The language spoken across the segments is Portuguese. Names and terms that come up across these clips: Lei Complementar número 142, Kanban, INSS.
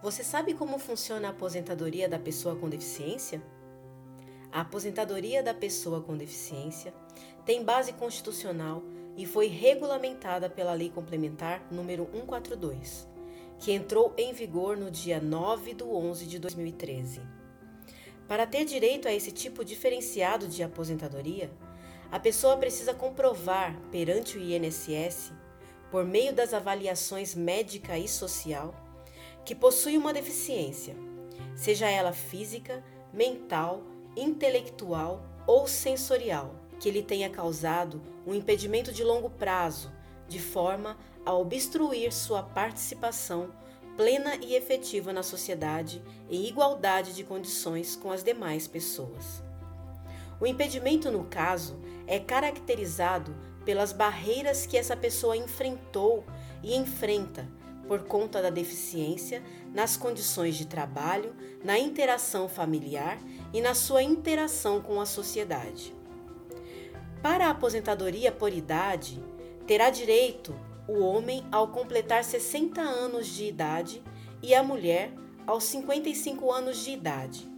Você sabe como funciona a aposentadoria da pessoa com deficiência? A aposentadoria da pessoa com deficiência tem base constitucional e foi regulamentada pela Lei Complementar número 142, que entrou em vigor no dia 9 de 11 de 2013. Para ter direito a esse tipo diferenciado de aposentadoria, a pessoa precisa comprovar perante o INSS, por meio das avaliações médica e social, que possui uma deficiência, seja ela física, mental, intelectual ou sensorial, que lhe tenha causado um impedimento de longo prazo, de forma a obstruir sua participação plena e efetiva na sociedade em igualdade de condições com as demais pessoas. O impedimento, no caso, é caracterizado pelas barreiras que essa pessoa enfrentou e enfrenta por conta da deficiência nas condições de trabalho, na interação familiar e na sua interação com a sociedade. Para a aposentadoria por idade, terá direito o homem ao completar 60 anos de idade e a mulher aos 55 anos de idade,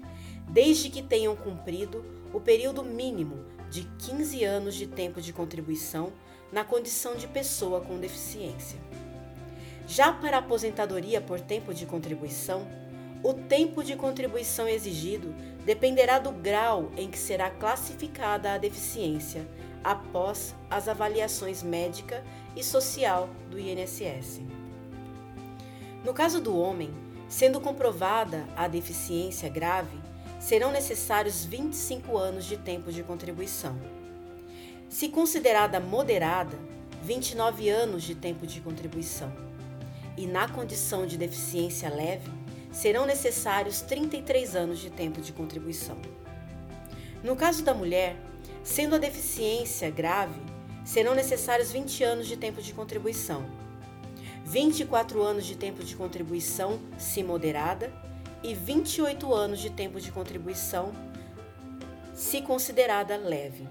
desde que tenham cumprido o período mínimo de 15 anos de tempo de contribuição na condição de pessoa com deficiência. Já para a aposentadoria por tempo de contribuição, o tempo de contribuição exigido dependerá do grau em que será classificada a deficiência após as avaliações médica e social do INSS. No caso do homem, sendo comprovada a deficiência grave, serão necessários 25 anos de tempo de contribuição. Se considerada moderada, 29 anos de tempo de contribuição. E na condição de deficiência leve, serão necessários 33 anos de tempo de contribuição. No caso da mulher, sendo a deficiência grave, serão necessários 20 anos de tempo de contribuição, 24 anos de tempo de contribuição se moderada e 28 anos de tempo de contribuição se considerada leve.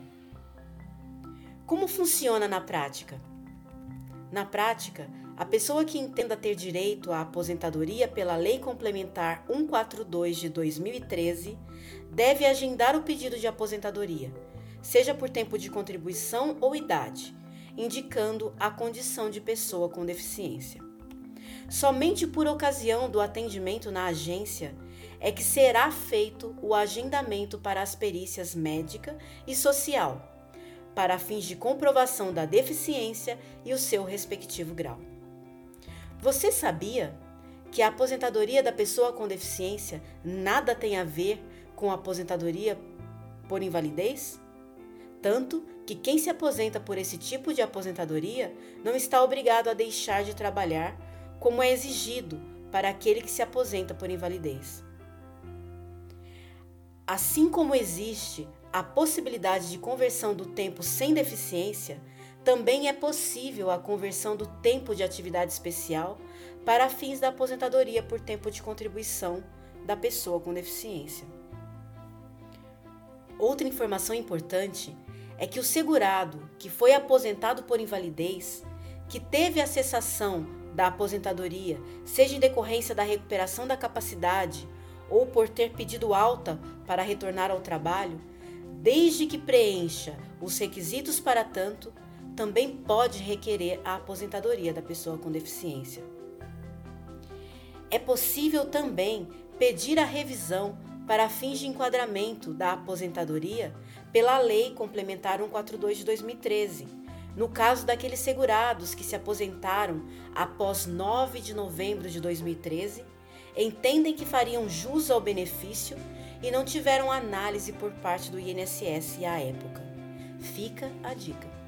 Como funciona na prática? Na prática, a pessoa que entenda ter direito à aposentadoria pela Lei Complementar 142 de 2013 deve agendar o pedido de aposentadoria, seja por tempo de contribuição ou idade, indicando a condição de pessoa com deficiência. Somente por ocasião do atendimento na agência é que será feito o agendamento para as perícias médica e social, para fins de comprovação da deficiência e o seu respectivo grau. Você sabia que a aposentadoria da pessoa com deficiência nada tem a ver com a aposentadoria por invalidez? Tanto que quem se aposenta por esse tipo de aposentadoria não está obrigado a deixar de trabalhar, como é exigido para aquele que se aposenta por invalidez. Assim como existe a possibilidade de conversão do tempo sem deficiência, também é possível a conversão do tempo de atividade especial para fins da aposentadoria por tempo de contribuição da pessoa com deficiência. Outra informação importante é que o segurado que foi aposentado por invalidez, que teve a cessação da aposentadoria, seja em decorrência da recuperação da capacidade ou por ter pedido alta para retornar ao trabalho, desde que preencha os requisitos para tanto, também pode requerer a aposentadoria da pessoa com deficiência. É possível também pedir a revisão para fins de enquadramento da aposentadoria pela Lei Complementar 142 de 2013, no caso daqueles segurados que se aposentaram após 9 de novembro de 2013, entendem que fariam jus ao benefício e não tiveram análise por parte do INSS à época. Fica a dica.